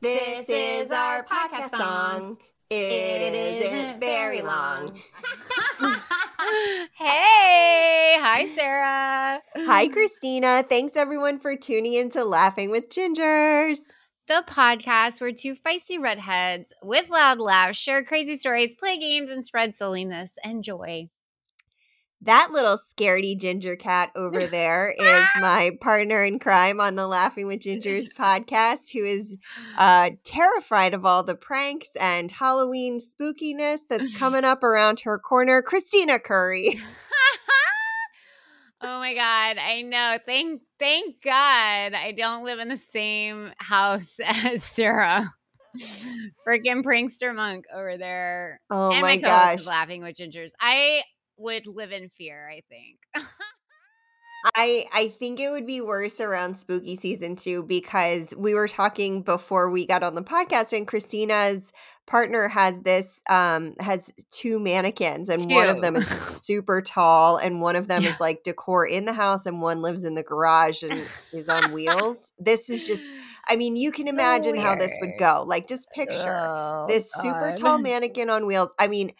This is our podcast song. It isn't very long. Hey! Hi, Sarah. Hi, Christina. Thanks, everyone, for tuning in to Laughing with Gingers, the podcast where two feisty redheads with loud laughs share crazy stories, play games, and spread silliness and joy. That little scaredy ginger cat over there is my partner in crime on the Laughing with Gingers podcast, who is terrified of all the pranks and Halloween spookiness that's coming up around her corner, Christina Curry. Oh, my God. I know. Thank God I don't live in the same house as Sarah. Freaking prankster monk over there. Oh, and my gosh. Laughing with Gingers. I would live in fear, I think. I think it would be worse around spooky season 2, because we were talking before we got on the podcast, and Christina's partner has this has two mannequins, and one of them is super tall, and one of them is like decor in the house, and one lives in the garage and is on wheels. This is just, I mean, you can imagine how this would go. Like, just picture this super tall mannequin on wheels. I mean,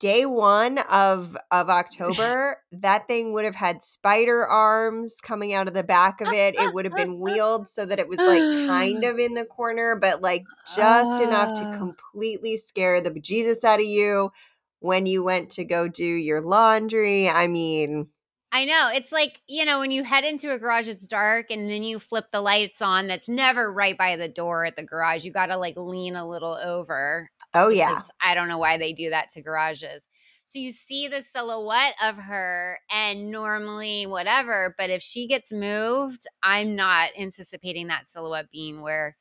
day one of October, that thing would have had spider arms coming out of the back of it. It would have been wheeled so that it was like kind of in the corner, but like just enough to completely scare the bejesus out of you when you went to go do your laundry. I mean, I know. It's like, you know, when you head into a garage, it's dark, and then you flip the lights on. That's never right by the door at the garage. You got to like lean a little over. Oh, yeah. I don't know why they do that to garages. So you see the silhouette of her, and normally whatever, but if she gets moved, I'm not anticipating that silhouette being where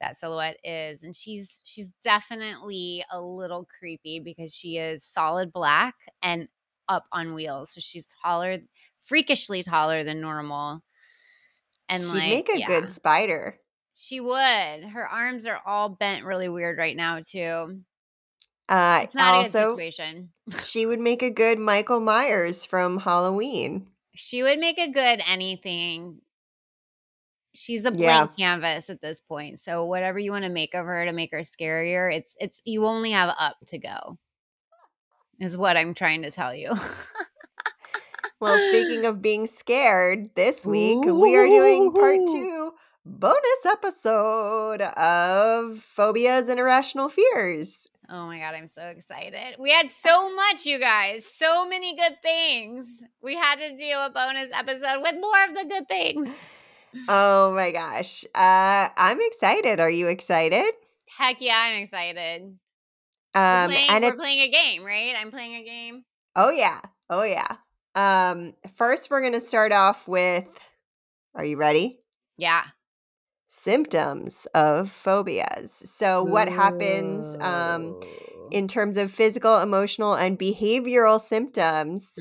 that silhouette is. And she's definitely a little creepy because she is solid black and up on wheels, so she's taller, freakishly taller than normal, and she'd like make a good spider. She would. Her arms are all bent really weird right now too. It's not also a good situation. She would make a good Michael Myers from Halloween. She would make a good anything. She's a blank canvas at this point, so whatever you want to make of her to make her scarier, it's you only have up to go, is what I'm trying to tell you. Well, speaking of being scared, this week we are doing part 2 bonus episode of phobias and irrational fears. Oh my God, I'm so excited. We had so much, you guys. So many good things. We had to do a bonus episode with more of the good things. Oh my gosh. I'm excited. Are you excited? Heck yeah, I'm excited. We're playing a game, right? I'm playing a game. Oh, yeah. Oh, yeah. First, we're going to start off with, are you ready? Yeah. Symptoms of phobias. So what happens in terms of physical, emotional, and behavioral symptoms?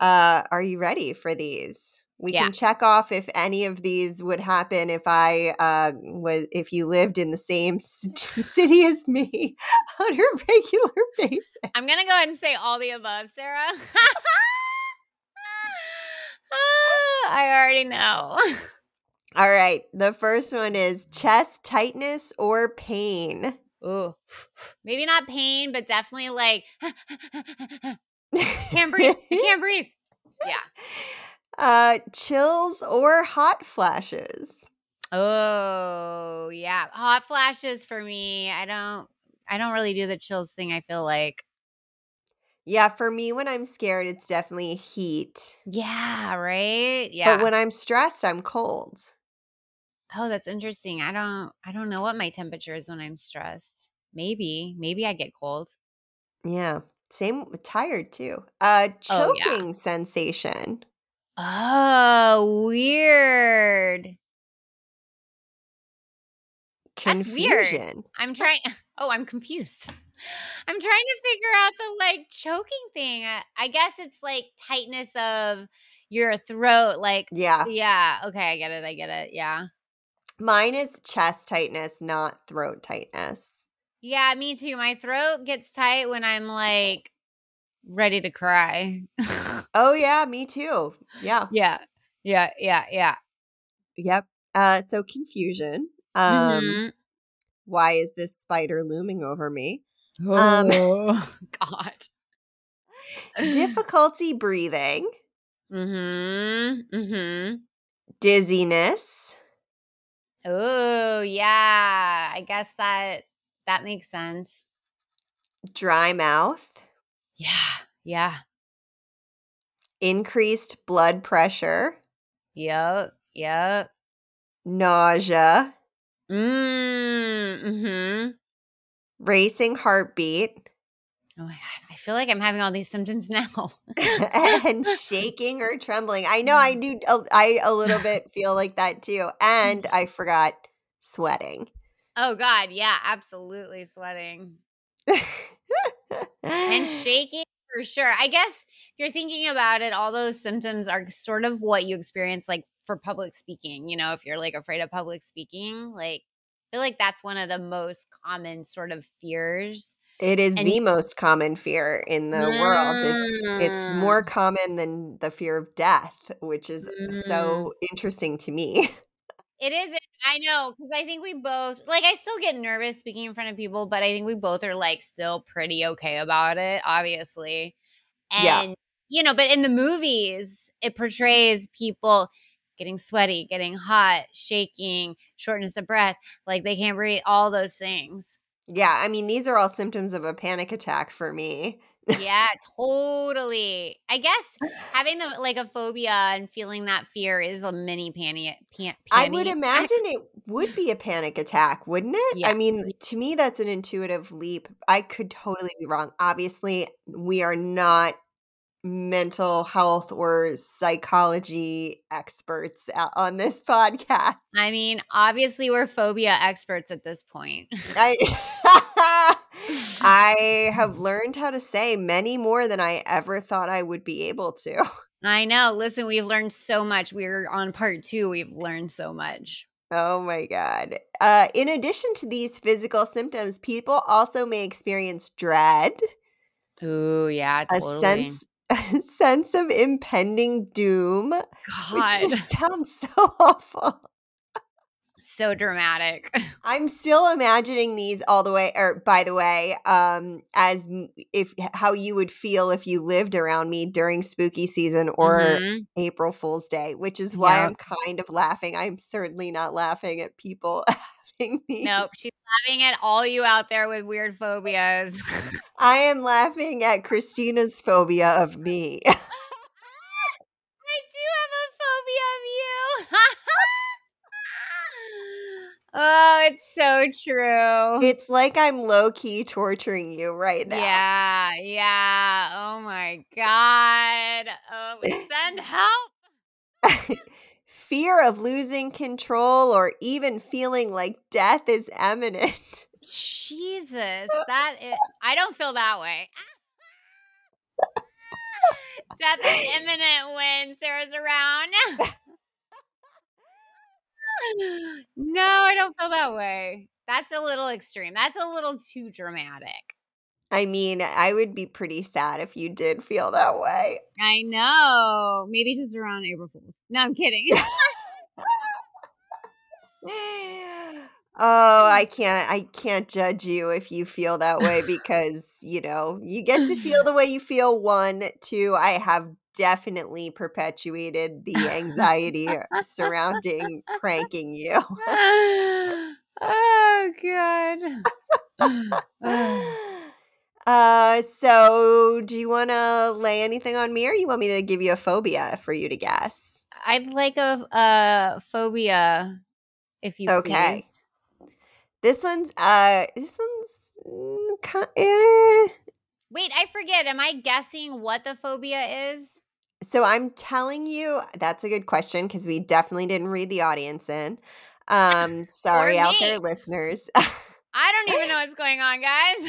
Are you ready for these? We can check off if any of these would happen if if you lived in the same city as me on a regular basis. I'm going to go ahead and say all the above, Sarah. I already know. All right. The first one is chest tightness or pain. Ooh. Maybe not pain, but definitely like can't breathe. Can't breathe. Yeah. Chills or hot flashes. Oh, yeah. Hot flashes for me. I don't really do the chills thing, I feel like. Yeah, for me when I'm scared, it's definitely heat. Yeah, right? Yeah. But when I'm stressed, I'm cold. Oh, that's interesting. I don't know what my temperature is when I'm stressed. Maybe I get cold. Yeah. Same with tired too. Choking sensation. Oh, weird. Confusion. That's weird. I'm confused. I'm trying to figure out the like choking thing. I guess it's like tightness of your throat. Like, yeah. Okay. I get it. Yeah. Mine is chest tightness, not throat tightness. Yeah, me too. My throat gets tight when I'm like ready to cry. Oh yeah, me too. Yeah. Yeah. Yep. So confusion. Why is this spider looming over me? God. Difficulty breathing. Dizziness. Oh, yeah. I guess that makes sense. Dry mouth. Yeah. Yeah. Increased blood pressure. Yep. Yep. Nausea. Racing heartbeat. Oh my God. I feel like I'm having all these symptoms now. And shaking or trembling. I know I do. I a little bit feel like that too. And I forgot sweating. Oh God. Yeah. Absolutely sweating. And shaking for sure. I guess if you're thinking about it, all those symptoms are sort of what you experience like for public speaking. You know, if you're like afraid of public speaking, like I feel like that's one of the most common sort of fears. It is the most common fear in the world. It's more common than the fear of death, which is so interesting to me. It is. I know, because I think we both – like I still get nervous speaking in front of people, but I think we both are like still pretty okay about it, obviously. And, you know, but in the movies, it portrays people – getting sweaty, getting hot, shaking, shortness of breath, like they can't breathe, all those things. Yeah. I mean, these are all symptoms of a panic attack for me. Yeah, totally. I guess having the like a phobia and feeling that fear is a mini panic I would imagine it would be a panic attack, wouldn't it? Yeah. I mean, to me, that's an intuitive leap. I could totally be wrong. Obviously, we are not mental health or psychology experts on this podcast. I mean, obviously we're phobia experts at this point. I have learned how to say many more than I ever thought I would be able to. I know. Listen, we've learned so much. We're on part 2. We've learned so much. Oh my God. In addition to these physical symptoms, people also may experience dread. Oh yeah, totally. A sense of impending doom, God. Which just sounds so awful. So dramatic. I'm still imagining these all the way, or by the way, as if how you would feel if you lived around me during spooky season or April Fool's Day, which is why I'm kind of laughing. I'm certainly not laughing at people having these. Nope, she's laughing at all you out there with weird phobias. I am laughing at Christina's phobia of me. I do have a phobia of you. Oh, it's so true. It's like I'm low-key torturing you right now. Yeah, yeah. Oh, my God. Oh, send help. Fear of losing control or even feeling like death is imminent. Jesus, that is – I don't feel that way. Death is imminent when Sarah's around. No, I don't feel that way. That's a little extreme. That's a little too dramatic. I mean, I would be pretty sad if you did feel that way. I know. Maybe just around April Fools. No, I'm kidding. Oh, I can't judge you if you feel that way because, you know, you get to feel the way you feel. 1, 2, I have definitely perpetuated the anxiety surrounding pranking you. Oh, God. So do you want to lay anything on me or you want me to give you a phobia for you to guess? I'd like a phobia if you okay. please. This one's Wait, I forget. Am I guessing what the phobia is? So I'm telling you that's a good question because we definitely didn't read the audience in. Sorry out there, listeners. I don't even know what's going on, guys.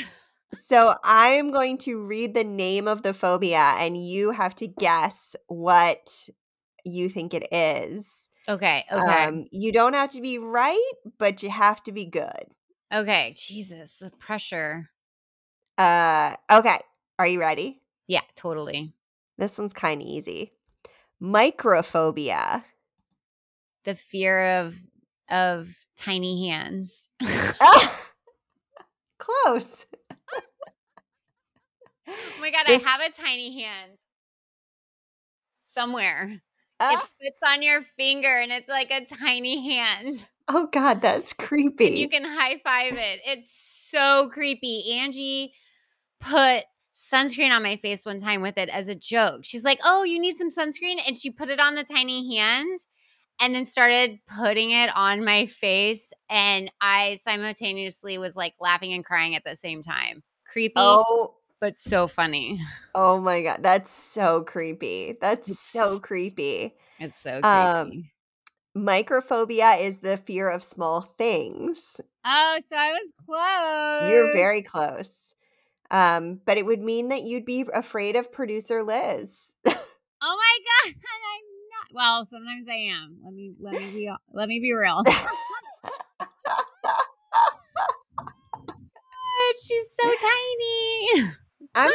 So I'm going to read the name of the phobia and you have to guess what you think it is. Okay. You don't have to be right, but you have to be good. Okay. Jesus, the pressure. Okay. Are you ready? Yeah, totally. This one's kind of easy. Microphobia. The fear of of tiny hands. Close. Oh my God, I have a tiny hand somewhere. It fits on your finger and it's like a tiny hand. Oh God, that's creepy. And you can high five it. It's so creepy. Angie put sunscreen on my face one time with it as a joke. She's like, oh, you need some sunscreen? And she put it on the tiny hand and then started putting it on my face. And I simultaneously was like laughing and crying at the same time. Creepy. Oh. But so funny. Oh my God. That's so creepy. That's so creepy. It's so creepy. Microphobia is the fear of small things. Oh, so I was close. You're very close. But it would mean that you'd be afraid of producer Liz. Oh my God. I'm not. Well, sometimes I am. Let me be real. She's so tiny. I'm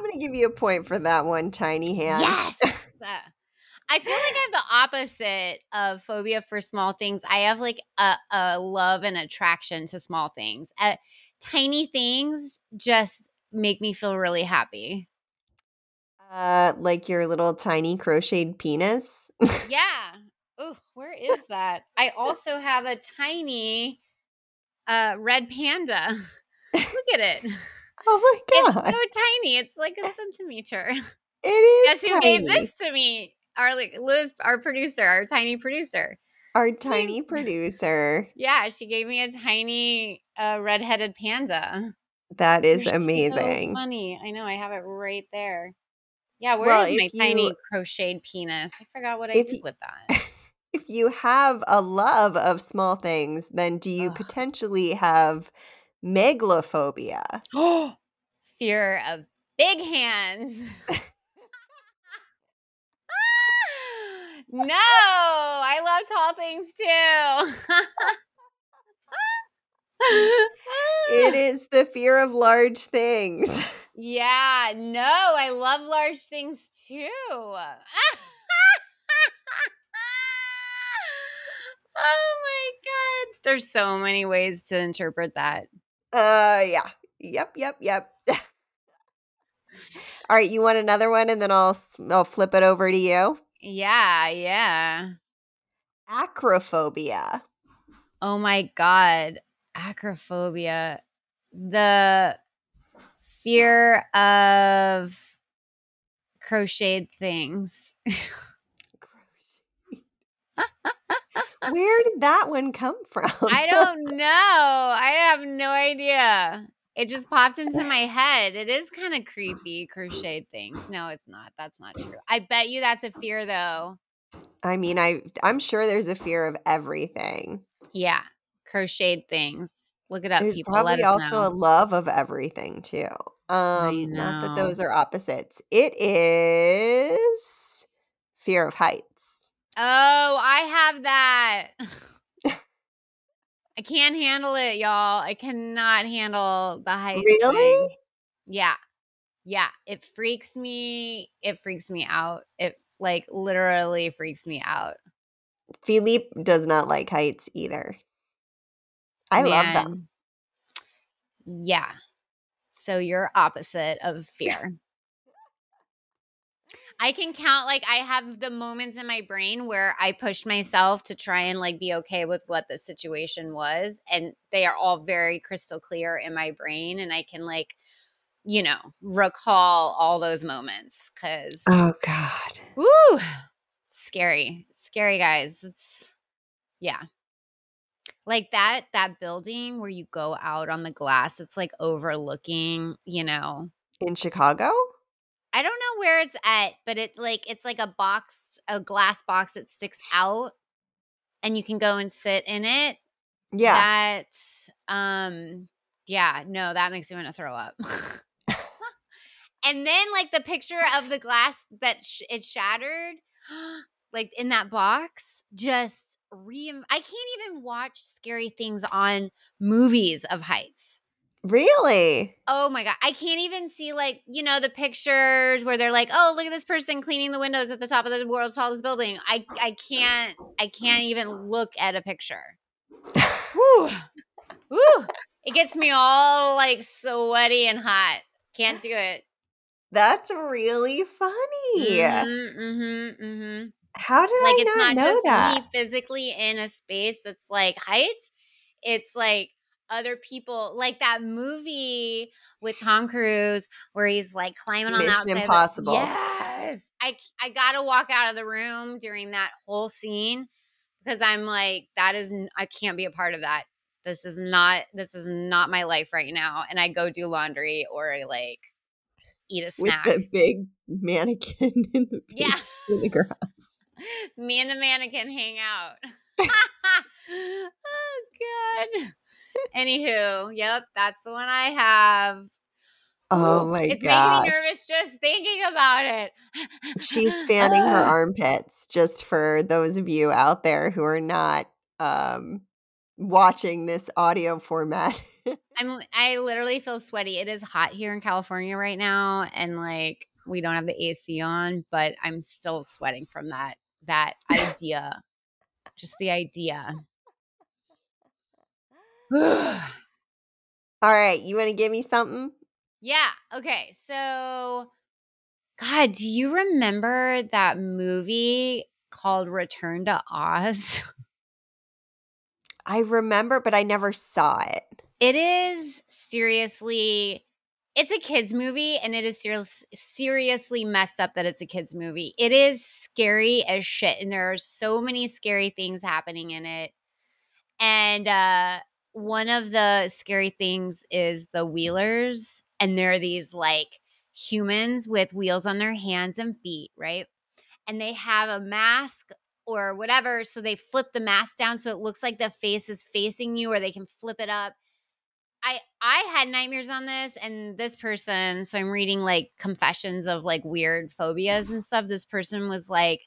gonna give you a point for that one, tiny hand. Yes. I feel like I have the opposite of phobia for small things. I have like a love and attraction to small things. Tiny things just make me feel really happy. Like your little tiny crocheted penis. Yeah. Oh, where is that? I also have a tiny red panda. Look at it. Oh my God. It's so tiny. It's like a centimeter. It is. Guess who gave this to me? Liz, our producer, our tiny producer. Our tiny producer. Yeah, she gave me a tiny redheaded panda. That is amazing. So funny. I know. I have it right there. Yeah, where is my tiny crocheted penis? I forgot what I did with that. If you have a love of small things, then do you potentially have megalophobia? Fear of big hands. No, I love tall things too. It is the fear of large things. Yeah, no, I love large things too. Oh my God. There's so many ways to interpret that. Yeah. Yep. All right, you want another one and then I'll flip it over to you? Yeah. Acrophobia. Oh my God. Acrophobia. The fear of crocheted things. Where did that one come from? I don't know. I have no idea. It just pops into my head. It is kind of creepy, crocheted things. No, it's not. That's not true. I bet you that's a fear, though. I mean, I'm sure there's a fear of everything. Yeah, crocheted things. Look it up, there's people. Let us know. There's probably also a love of everything, too. Not that those are opposites. It is fear of heights. Oh, I have that. I can't handle it, y'all. I cannot handle the height. Really? Thing. Yeah. It freaks me. It freaks me out. It like literally freaks me out. Philippe does not like heights either. I love them. Yeah. So you're opposite of fear. I can count, like, I have the moments in my brain where I pushed myself to try and, like, be okay with what the situation was. And they are all very crystal clear in my brain. And I can, like, you know, recall all those moments because. Oh, God. Woo. Scary. Scary, guys. Yeah. Like that building where you go out on the glass, it's, like, overlooking, you know. In Chicago? I don't know where it's at, but it's like a glass box that sticks out and you can go and sit in it. Yeah. That's that makes me want to throw up. And then like the picture of the glass that it shattered like in that box just I can't even watch scary things on movies of heights. Really? Oh my God. I can't even see like, you know, the pictures where they're like, oh, look at this person cleaning the windows at the top of the world's tallest building. I can't even look at a picture. Woo. Woo. It gets me all like sweaty and hot. Can't do it. That's really funny. Mm-hmm, mm-hmm, mm-hmm. How did like, I not know that? Like it's not just me physically in a space that's like heights. It's like other people, like that movie with Tom Cruise where he's like climbing on the outside. Mission Impossible. Yes. I got to walk out of the room during that whole scene because I'm like, I can't be a part of that. This is not my life right now. And I go do laundry or like eat a snack. With the big mannequin in the, yeah. in the garage. Me and the mannequin hang out. Oh, God. Anywho, yep, that's the one I have. Oh, my God. It's gosh. Making me nervous just thinking about it. She's fanning her armpits, just for those of you out there who are not watching this audio format. I literally feel sweaty. It is hot here in California right now, and, like, we don't have the AC on, but I'm still sweating from that idea. Just the idea. All right. You want to give me something? Yeah. Okay. So, God, do you remember that movie called Return to Oz? I remember, but I never saw it. It is seriously – it's a kids' movie, and it is seriously messed up that it's a kids' movie. It is scary as shit, and there are so many scary things happening in it. And one of the scary things is the wheelers, and they're these like humans with wheels on their hands and feet, right? And they have a mask or whatever, so they flip the mask down so it looks like the face is facing you, or they can flip it up. I had nightmares on this, and this person, so I'm reading like confessions of like weird phobias and stuff. This person was like,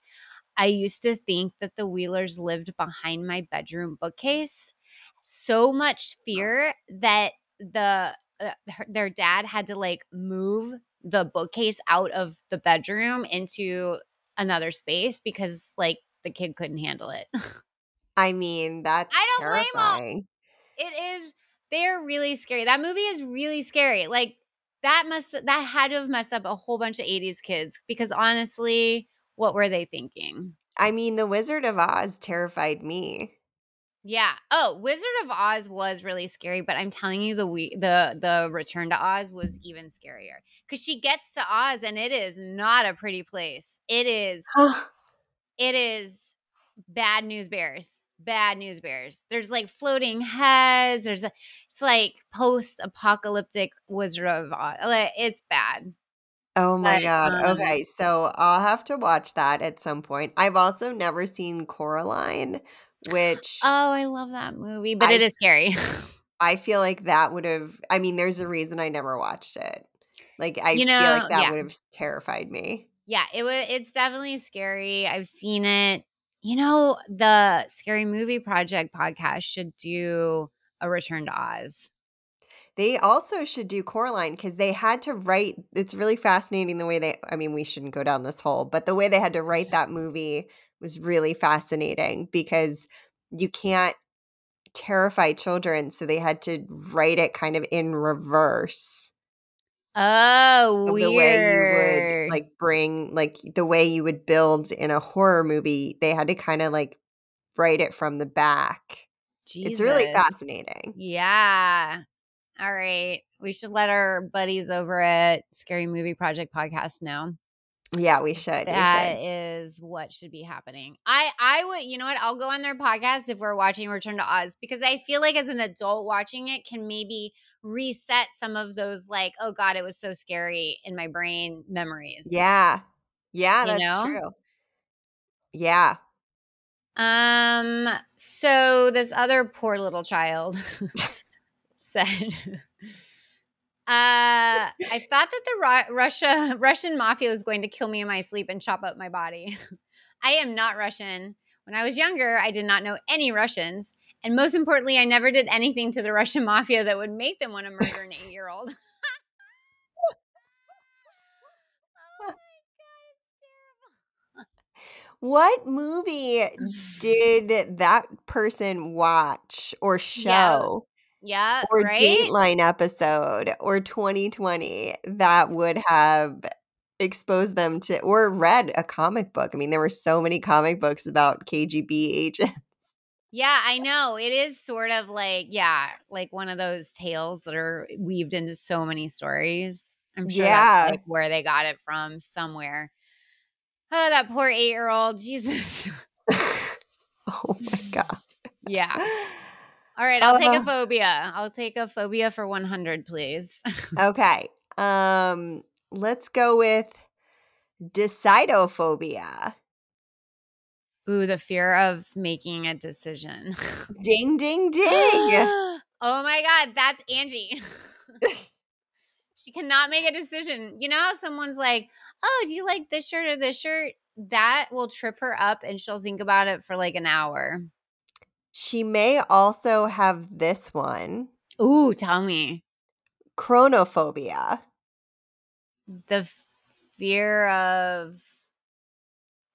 I used to think that the wheelers lived behind my bedroom bookcase. So much fear that their dad had to like move the bookcase out of the bedroom into another space because like the kid couldn't handle it. I mean, that's terrifying. I don't blame them. It is. They're really scary. That movie is really scary. Like that had to have messed up a whole bunch of 80s kids because honestly, what were they thinking? I mean, The Wizard of Oz terrified me. Yeah. Oh, Wizard of Oz was really scary, but I'm telling you the Return to Oz was even scarier because she gets to Oz and it is not a pretty place. It is bad news bears. Bad news bears. There's like floating heads. It's like post-apocalyptic Wizard of Oz. It's bad. Oh my God. Okay, so I'll have to watch that at some point. I've also never seen Coraline. Which I love that movie, but it is scary. I feel like that would have – I mean, there's a reason I never watched it. Like feel like that would have terrified me. Yeah, it's definitely scary. I've seen it. You know, the Scary Movie Project podcast should do a Return to Oz. They also should do Coraline because they had to write – it's really fascinating the way they – I mean, we shouldn't go down this hole, but the way they had to write that movie – was really fascinating because you can't terrify children, so they had to write it kind of in reverse. Oh, weird. The way you would like bring, like the way you would build in a horror movie, they had to kind of like write it from the back. Jesus. It's really fascinating. Yeah. All right. We should let our buddies over at Scary Movie Project Podcast know. Yeah, we should. That is what should be happening. I would, you know what? I'll go on their podcast if we're watching Return to Oz because I feel like as an adult watching it can maybe reset some of those like, oh God, it was so scary in my brain memories. Yeah. Yeah, that's true. Yeah. So this other poor little child said I thought that the Russian mafia was going to kill me in my sleep and chop up my body. I am not Russian. When I was younger, I did not know any Russians. And most importantly, I never did anything to the Russian mafia that would make them want to murder an 8-year-old. Oh my God, it's terrible. What movie did that person watch or show or right? Dateline episode or 2020 that would have exposed them to or read a comic book? I mean, there were so many comic books about KGB agents. Yeah, I know. It is sort of like, like one of those tales that are weaved into so many stories. I'm sure that's like where they got it from somewhere. Oh, that poor 8-year-old. Jesus. Oh, my God. Yeah. All right. I'll take a phobia. I'll take a phobia for 100, please. Okay. Let's go with decidophobia. Ooh, the fear of making a decision. Ding, ding, ding. Oh, my God. That's Angie. She cannot make a decision. You know how someone's like, oh, do you like this shirt or this shirt? That will trip her up and she'll think about it for like an hour. She may also have this one. Ooh, tell me. Chronophobia. The fear of...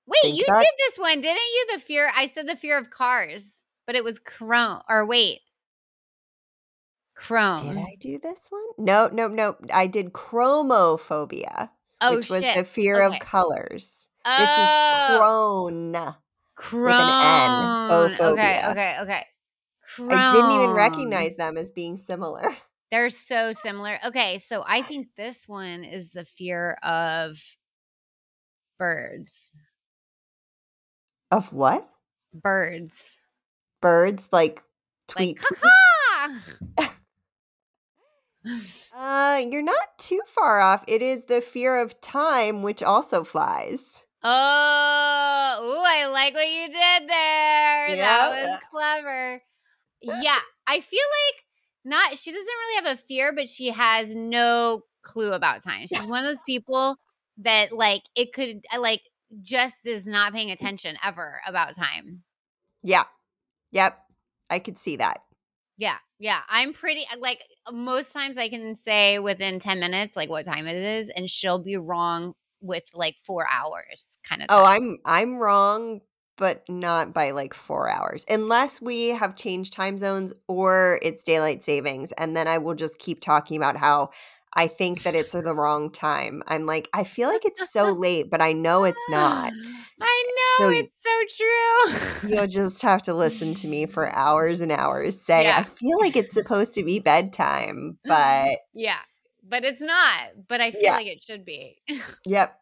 Wait, think you about... did this one, didn't you? The fear... I said the fear of cars, but it was crone. Or wait. Chrome. Did I do this one? No. I did chromophobia. Oh, which was the fear of colors. Oh. This is crone. With an N. Ophobia. Okay. Crone. I didn't even recognize them as being similar. They're so similar. Okay, so I think this one is the fear of birds. Of what? Birds. Birds like tweet. Like, you're not too far off. It is the fear of time, which also flies. Oh, ooh, I like what you did there. Yep. That was clever. Yeah, I feel like not. She doesn't really have a fear, but she has no clue about time. She's one of those people that like it could like just is not paying attention ever about time. Yeah. Yep. I could see that. Yeah. I'm pretty like most times I can say within 10 minutes like what time it is, and she'll be wrong with like 4 hours kind of time. Oh, I'm wrong, but not by like 4 hours. Unless we have changed time zones or it's daylight savings, and then I will just keep talking about how I think that it's the wrong time. I'm like, I feel like it's so late, but I know it's not. I know. So it's so true. You'll just have to listen to me for hours and hours say, I feel like it's supposed to be bedtime, but. Yeah, but it's not. But I feel like it should be. Yep.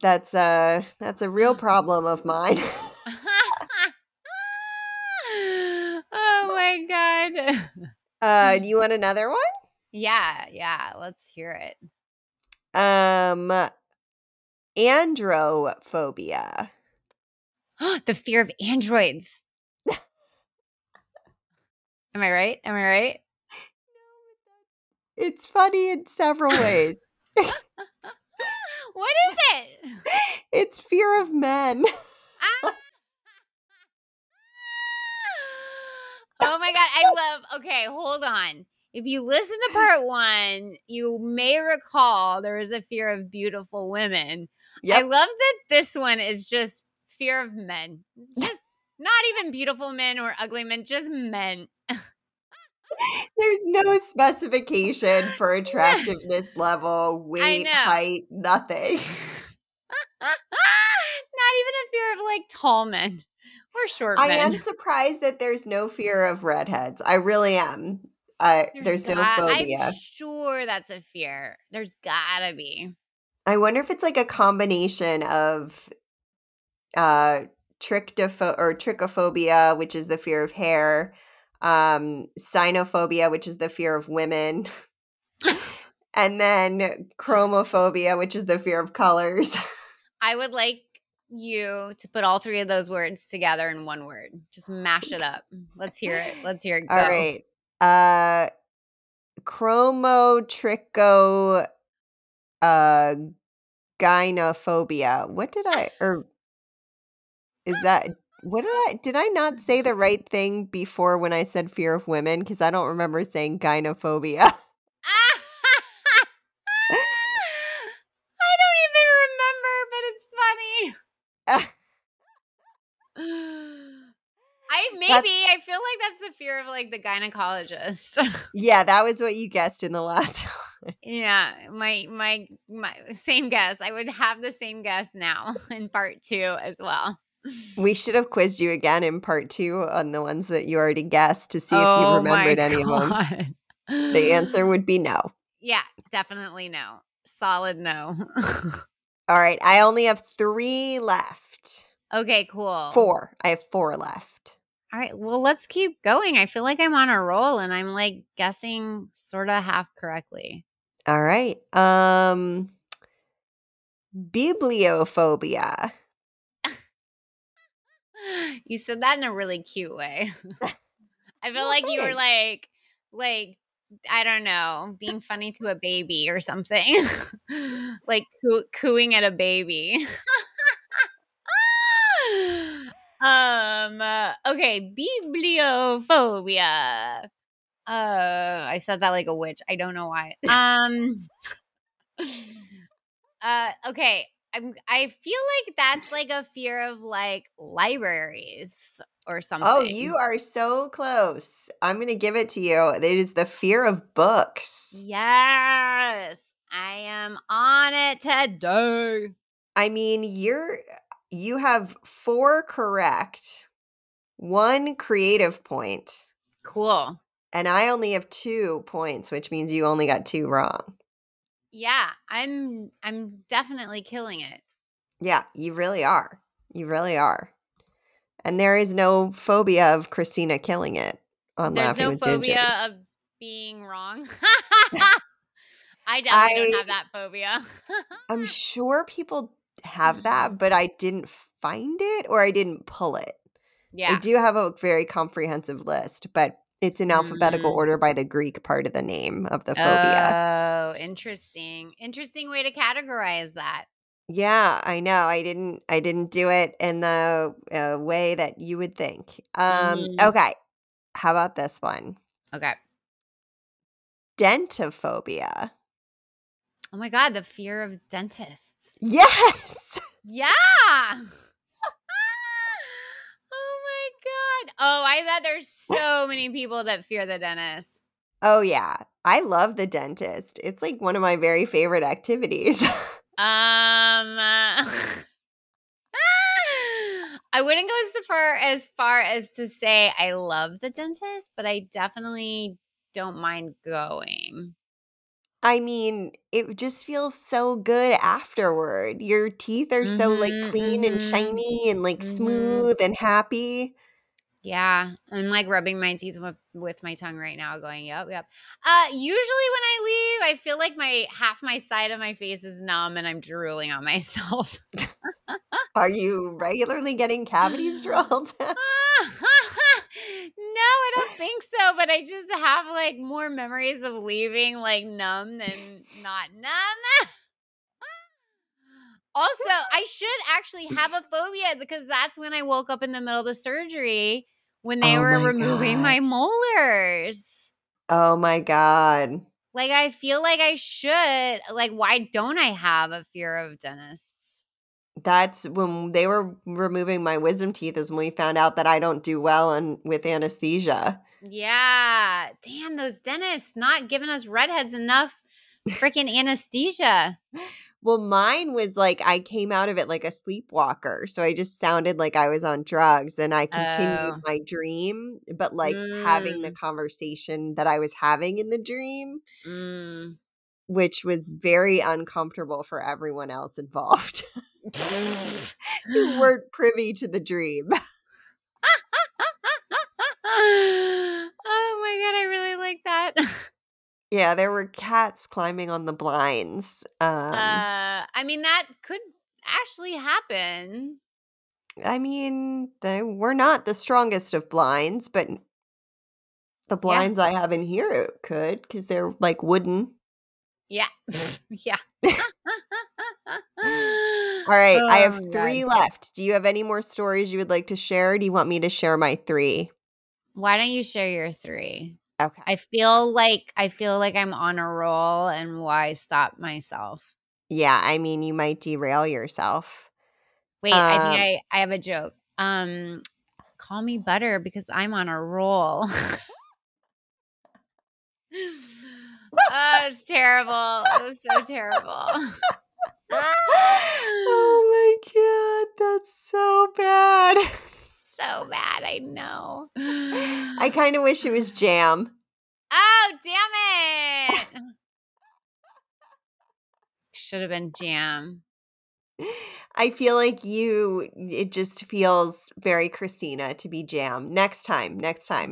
That's a real problem of mine. Oh, my God. Do you want another one? Yeah, let's hear it. Androphobia. The fear of androids. Am I right? It's funny in several ways. What is it? It's fear of men. Oh my God, okay, hold on. If you listen to part one, you may recall there is a fear of beautiful women. Yep. I love that this one is just fear of men. Just not even beautiful men or ugly men, just men. There's no specification for attractiveness level, weight, height, nothing. Not even a fear of like tall men or short men. I am surprised that there's no fear of redheads. I really am. There's no phobia. I'm sure that's a fear. There's gotta be. I wonder if it's like a combination of trichophobia, which is the fear of hair, cynophobia, which is the fear of women, and then chromophobia, which is the fear of colors. I would like you to put all three of those words together in one word. Just mash it up. Let's hear it. Go. All right. Chromotricho gynophobia. Did I not say the right thing before when I said fear of women? Because I don't remember saying gynophobia. I don't even remember, but it's funny. I feel like that's the fear of like the gynecologist. Yeah, that was what you guessed in the last one. Yeah, my same guess. I would have the same guess now in part two as well. We should have quizzed you again in part two on the ones that you already guessed to see if you remembered any of them. The answer would be no. Yeah, definitely no. Solid no. All right. I only have 3 left. Okay, cool. 4. I have 4 left. All right. Well, let's keep going. I feel like I'm on a roll and I'm like guessing sort of half correctly. All right. Bibliophobia. You said that in a really cute way. I feel like you were like, I don't know, being funny to a baby or something. Like cooing at a baby. Okay, bibliophobia. I said that like a witch. I don't know why. Okay. I feel like that's like a fear of like libraries or something. Oh, you are so close. I'm going to give it to you. It is the fear of books. Yes. I am on it today. I mean, you have 4 correct, 1 creative point. Cool. And I only have 2 points, which means you only got 2 wrong. Yeah, I'm definitely killing it. Yeah, you really are. You really are. And there is no phobia of Christina killing it on Laughing with Gingers. There's no phobia of being wrong. I definitely don't have that phobia. I'm sure people have that, but I didn't find it or I didn't pull it. Yeah. I do have a very comprehensive list, but it's in alphabetical order by the Greek part of the name of the phobia. Oh, interesting. Interesting way to categorize that. Yeah, I know. I didn't do it in the way that you would think. Okay. How about this one? Okay. Dentophobia. Oh my God, the fear of dentists. Yes. Yeah. Oh, I bet there's so many people that fear the dentist. Oh, yeah. I love the dentist. It's like one of my very favorite activities. I wouldn't go as far as to say I love the dentist, but I definitely don't mind going. I mean, it just feels so good afterward. Your teeth are so like clean and shiny and like smooth and happy. Yeah, I'm like rubbing my teeth with my tongue right now going, yep, yep. Usually when I leave, I feel like half my side of my face is numb and I'm drooling on myself. Are you regularly getting cavities drilled? No, I don't think so, but I just have like more memories of leaving like numb than not numb. Also, I should actually have a phobia because that's when I woke up in the middle of the surgery when they were removing my molars. Oh, my God. Like, I feel like I should. Like, why don't I have a fear of dentists? That's when they were removing my wisdom teeth is when we found out that I don't do well with anesthesia. Yeah. Damn, those dentists not giving us redheads enough freaking anesthesia. Well, mine was like I came out of it like a sleepwalker. So I just sounded like I was on drugs and I continued my dream, but like having the conversation that I was having in the dream, which was very uncomfortable for everyone else involved who weren't privy to the dream. Oh my God, I really like that. Yeah, there were cats climbing on the blinds. I mean, that could actually happen. I mean, they were not the strongest of blinds, but the blinds I have in here it could because they're like wooden. Yeah. Yeah. All right. I have 3 left. Do you have any more stories you would like to share? Or do you want me to share my 3? Why don't you share your 3? Okay. I feel like I'm on a roll and why stop myself? Yeah, I mean you might derail yourself. Wait, I think I have a joke. call me butter because I'm on a roll. Oh, it's terrible. It was so terrible. Oh my God, that's so bad. So bad, I know. I kind of wish it was jam. Oh, damn it. Should have been jam. I feel like it just feels very Christina to be jam. Next time.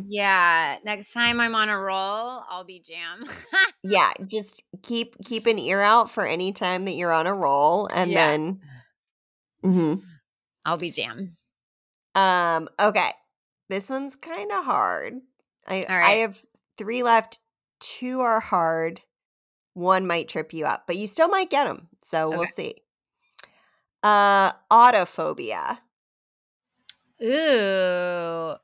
Yeah. Next time I'm on a roll, I'll be jam. Yeah. Just keep an ear out for any time that you're on a roll and then I'll be jam. Okay. This one's kind of hard. I have 3 left. 2 are hard. 1 might trip you up, but you still might get them. So we'll see. Autophobia. Ooh.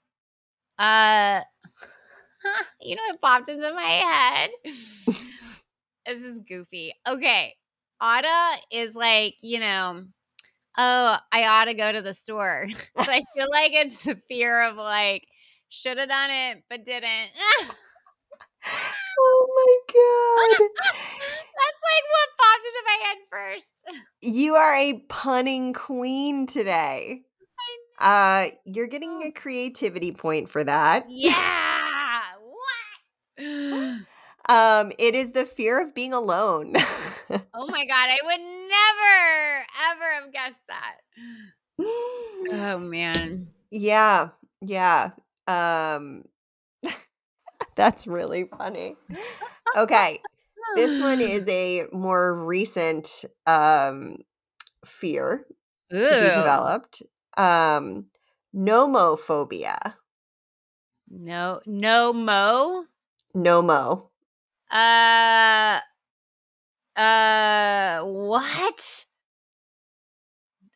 You know what popped into my head? This is goofy. Okay. Auto is like, you know, oh, I ought to go to the store. But I feel like it's the fear of like, should have done it, but didn't. Oh, my God. That's like what popped into my head first. You are a punning queen today. I know. You're getting a creativity point for that. Yeah. What? It is the fear of being alone. Oh, my God. I would never, ever have guessed that. Oh, man. Yeah. Yeah. That's really funny. Okay. This one is a more recent fear Ooh. To be developed. Nomophobia. No mo. What?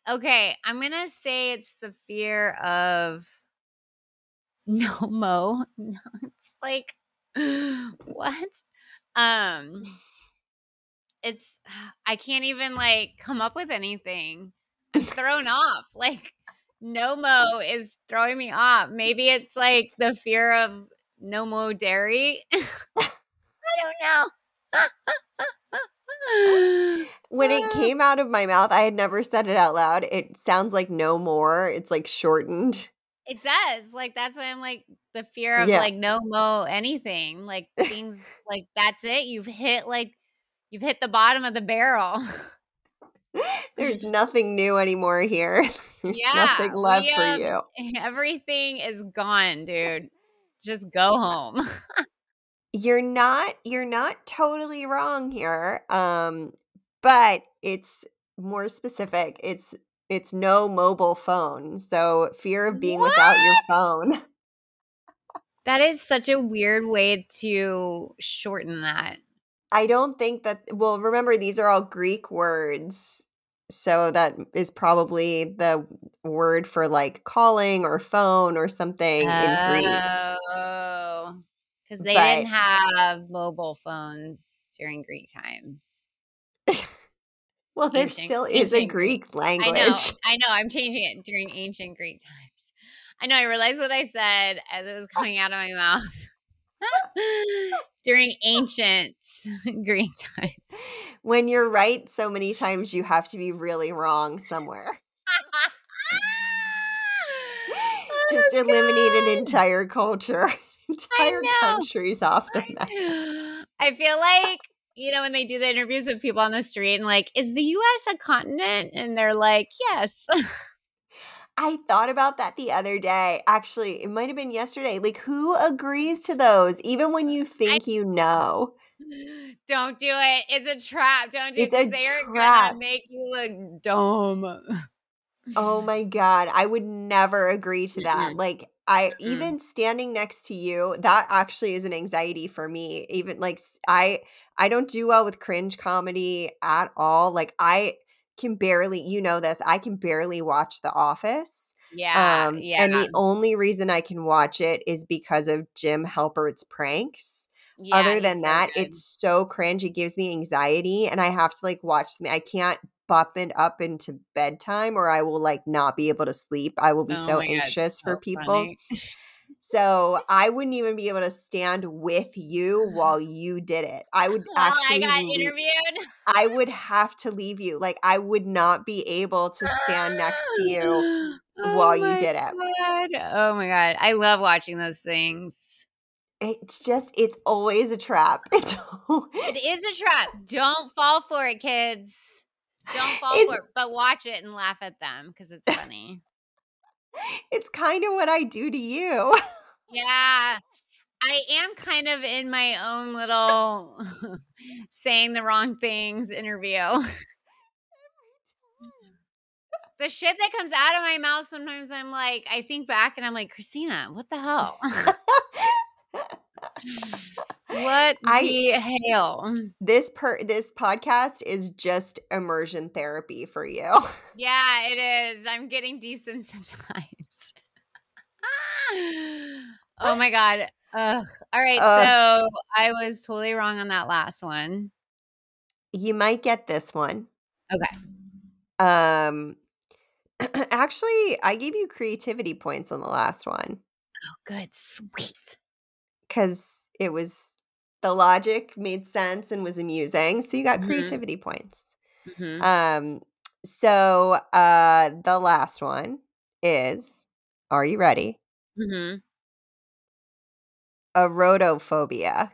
Okay, I'm going to say it's the fear of nomo. No, it's like what? It's I can't even like come up with anything. I'm thrown off. Like nomo is throwing me off. Maybe it's like the fear of nomo dairy. I don't know. When it came out of my mouth, I had never said it out loud. It sounds like no more. It's like shortened. It does. Like, that's why I'm like the fear of like no mo anything. Like things like that's it. You've hit the bottom of the barrel. There's nothing new anymore here. There's nothing left for you. Everything is gone, dude. Just go home. You're not totally wrong here. But it's more specific. It's no mobile phone, so fear of being without your phone. That is such a weird way to shorten that. I don't think that – well, remember, these are all Greek words, so that is probably the word for like calling or phone or something in Greek. Oh, because they didn't have mobile phones during Greek times. Well, there still is a Greek language. I know. I'm changing it during ancient Greek times. I know. I realized what I said as it was coming out of my mouth. During ancient Greek times. When you're right so many times, you have to be really wrong somewhere. Just eliminate an entire culture, entire countries off the map. I feel like you know, when they do the interviews with people on the street and like, is the U.S. a continent? And they're like, yes. I thought about that the other day. Actually, it might have been yesterday. Like, who agrees to those? Even when you think you know. Don't do it. It's a trap. Don't do it. They're going to make you look dumb. Oh, my God. I would never agree to that. Like, even standing next to you, that actually is an anxiety for me. Even like I don't do well with cringe comedy at all. Like I can barely, you know this, I can barely watch The Office. Yeah. And the only reason I can watch it is because of Jim Halpert's pranks. Yeah, other than that, it's so cringe. It gives me anxiety and I have to like watch something. I can't bop it up into bedtime or I will like not be able to sleep. I will be so anxious for people. So I wouldn't even be able to stand with you while you did it. I would actually interviewed. I would have to leave you. Like I would not be able to stand next to you while you did it. Oh my God. I love watching those things. It's just, it's always a trap. It is a trap. Don't fall for it, kids. Don't fall for it, but watch it and laugh at them because it's funny. It's kind of what I do to you. Yeah. I am kind of in my own little saying the wrong things interview. The shit that comes out of my mouth, sometimes I'm like, I think back and I'm like, Christina, what the hell? What the hell? This podcast is just immersion therapy for you. Yeah, it is. I'm getting desensitized. Oh my God. Ugh. All right. So I was totally wrong on that last one. You might get this one. Okay. Actually, I gave you creativity points on the last one. Oh, good. Sweet. Because it was the logic made sense and was amusing. So you got creativity points. Mm-hmm. So the last one is, are you ready? Mm-hmm. Erotophobia.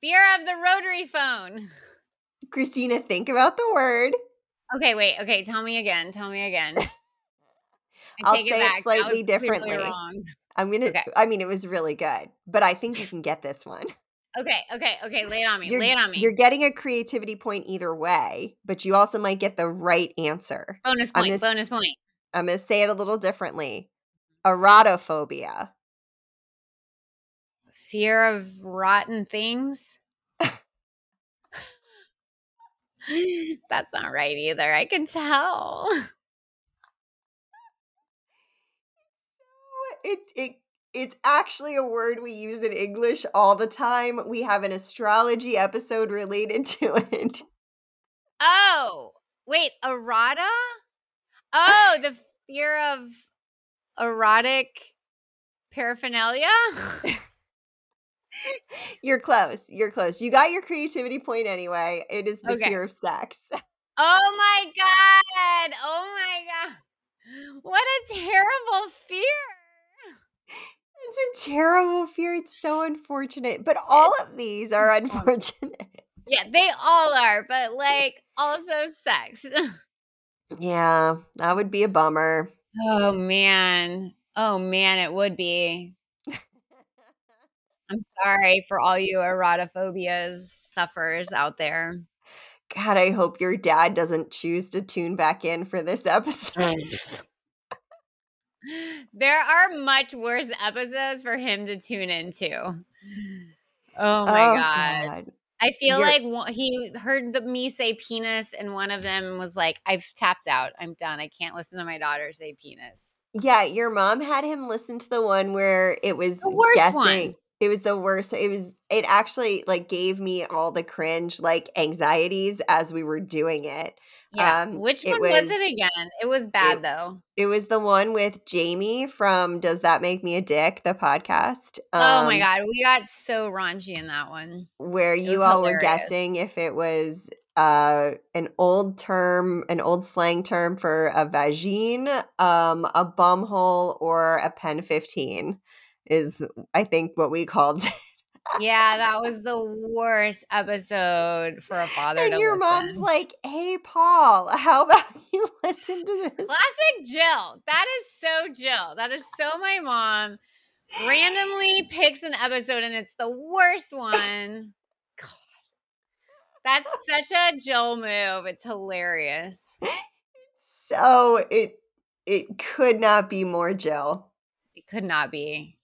Fear of the rotary phone. Christina, think about the word. Okay, wait. Okay, tell me again. I'll say it slightly differently. Wrong. I'm going to – I mean, it was really good, but I think you can get this one. Okay. Lay it on me. You're getting a creativity point either way, but you also might get the right answer. Bonus point. I'm going to say it a little differently. Erotophobia. Fear of rotten things. That's not right either. I can tell. It's actually a word we use in English all the time. We have an astrology episode related to it. Oh, wait, errata? Oh, the fear of erotic paraphernalia? You're close. You got your creativity point anyway. It is the fear of sex. Oh my God. What a terrible fear. It's a terrible fear. It's so unfortunate. But all of these are unfortunate. Yeah, they all are. But like also sex. Yeah, that would be a bummer. Oh man, it would be. I'm sorry for all you erotophobia sufferers out there. God, I hope your dad doesn't choose to tune back in for this episode. There are much worse episodes for him to tune into. Oh my God. I feel like he heard me say penis and one of them was like, I've tapped out. I'm done. I can't listen to my daughter say penis. Yeah, your mom had him listen to the one where it was the worst guessing. One. It was the worst. It actually like gave me all the cringe like anxieties as we were doing it. Yeah. Which one was it again? It was bad though. It was the one with Jamie from Does That Make Me a Dick, the podcast. Oh my God. We got so raunchy in that one. Where you all were guessing if it was an old slang term for a vagine, a bumhole, or a pen 15 is I think what we called it. Yeah, that was the worst episode for a father and to listen. And your mom's like, hey, Paul, how about you listen to this? Classic Jill. That is so Jill. That is so my mom. Randomly picks an episode and it's the worst one. God. That's such a Jill move. It's hilarious. So it could not be more Jill. It could not be.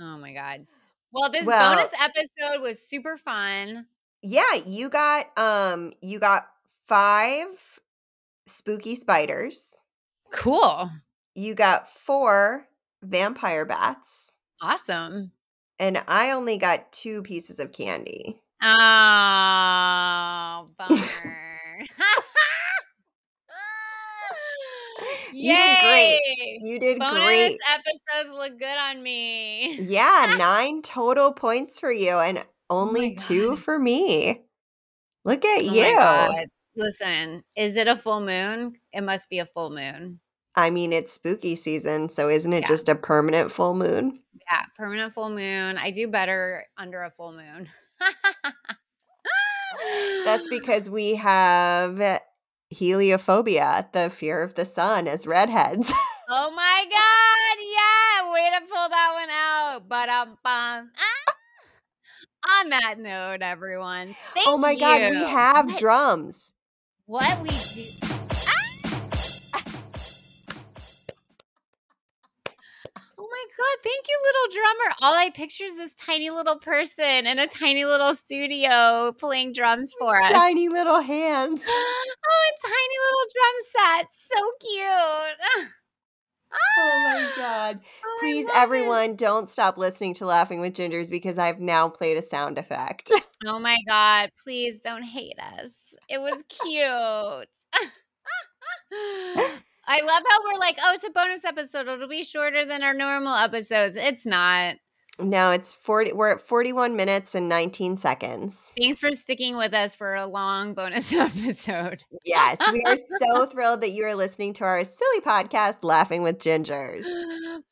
Oh, my God. Well, this bonus episode was super fun. Yeah, you got 5 spooky spiders. Cool. You got 4 vampire bats. Awesome. and I only got 2 pieces of candy. Oh, bummer. Yay! You did great. Bonus episodes look good on me. Yeah, 9 total points for you and only 2 for me. Look at you. Listen, is it a full moon? It must be a full moon. I mean, it's spooky season, so isn't it just a permanent full moon? Yeah, permanent full moon. I do better under a full moon. That's because we have heliophobia, the fear of the sun, as redheads. Oh my God. Yeah. Way to pull that one out. Ba-dum-bum. Ah. On that note, everyone. Thank you. Oh my God. We have drums. What we do. God, thank you, little drummer. All I picture is this tiny little person in a tiny little studio playing drums for us. Tiny little hands. Oh, a tiny little drum set. So cute. Oh, my God. Oh, please, everyone, don't stop listening to Laughing with Gingers because I've now played a sound effect. Oh, my God. Please don't hate us. It was cute. I love how we're like, oh, it's a bonus episode. It'll be shorter than our normal episodes. It's not. No, it's 40. We're at 41 minutes and 19 seconds. Thanks for sticking with us for a long bonus episode. Yes, we are so thrilled that you are listening to our silly podcast, Laughing with Gingers.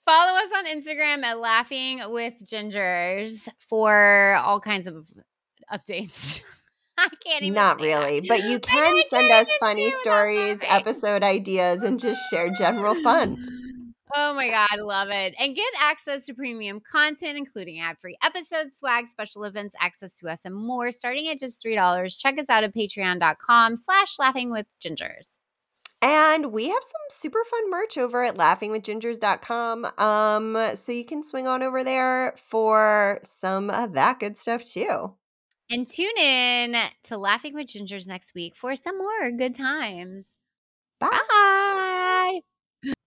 Follow us on Instagram at Laughing with Gingers for all kinds of updates. I can't even. Not really, that. But you can send us funny stories, episode ideas, and just share general fun. Oh my God, love it. And get access to premium content, including ad-free episodes, swag, special events, access to us, and more, starting at just $3. Check us out at patreon.com/laughingwithgingers. And we have some super fun merch over at laughingwithgingers.com. So you can swing on over there for some of that good stuff too. And tune in to Laughing with Gingers next week for some more good times. Bye. Bye.